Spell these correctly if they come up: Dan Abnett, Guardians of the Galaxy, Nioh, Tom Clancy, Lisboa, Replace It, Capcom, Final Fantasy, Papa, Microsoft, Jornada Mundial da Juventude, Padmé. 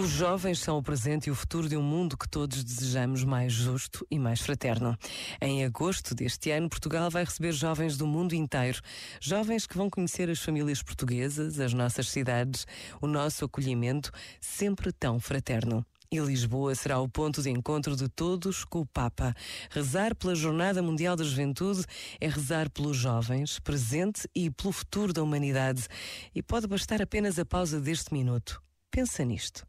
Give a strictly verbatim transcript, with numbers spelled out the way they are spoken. Os jovens são o presente e o futuro de um mundo que todos desejamos mais justo e mais fraterno. Em agosto deste ano, Portugal vai receber jovens do mundo inteiro. Jovens que vão conhecer as famílias portuguesas, as nossas cidades, o nosso acolhimento, sempre tão fraterno. E Lisboa será o ponto de encontro de todos com o Papa. Rezar pela Jornada Mundial da Juventude é rezar pelos jovens, presente e pelo futuro da humanidade. E pode bastar apenas a pausa deste minuto. Pensa nisto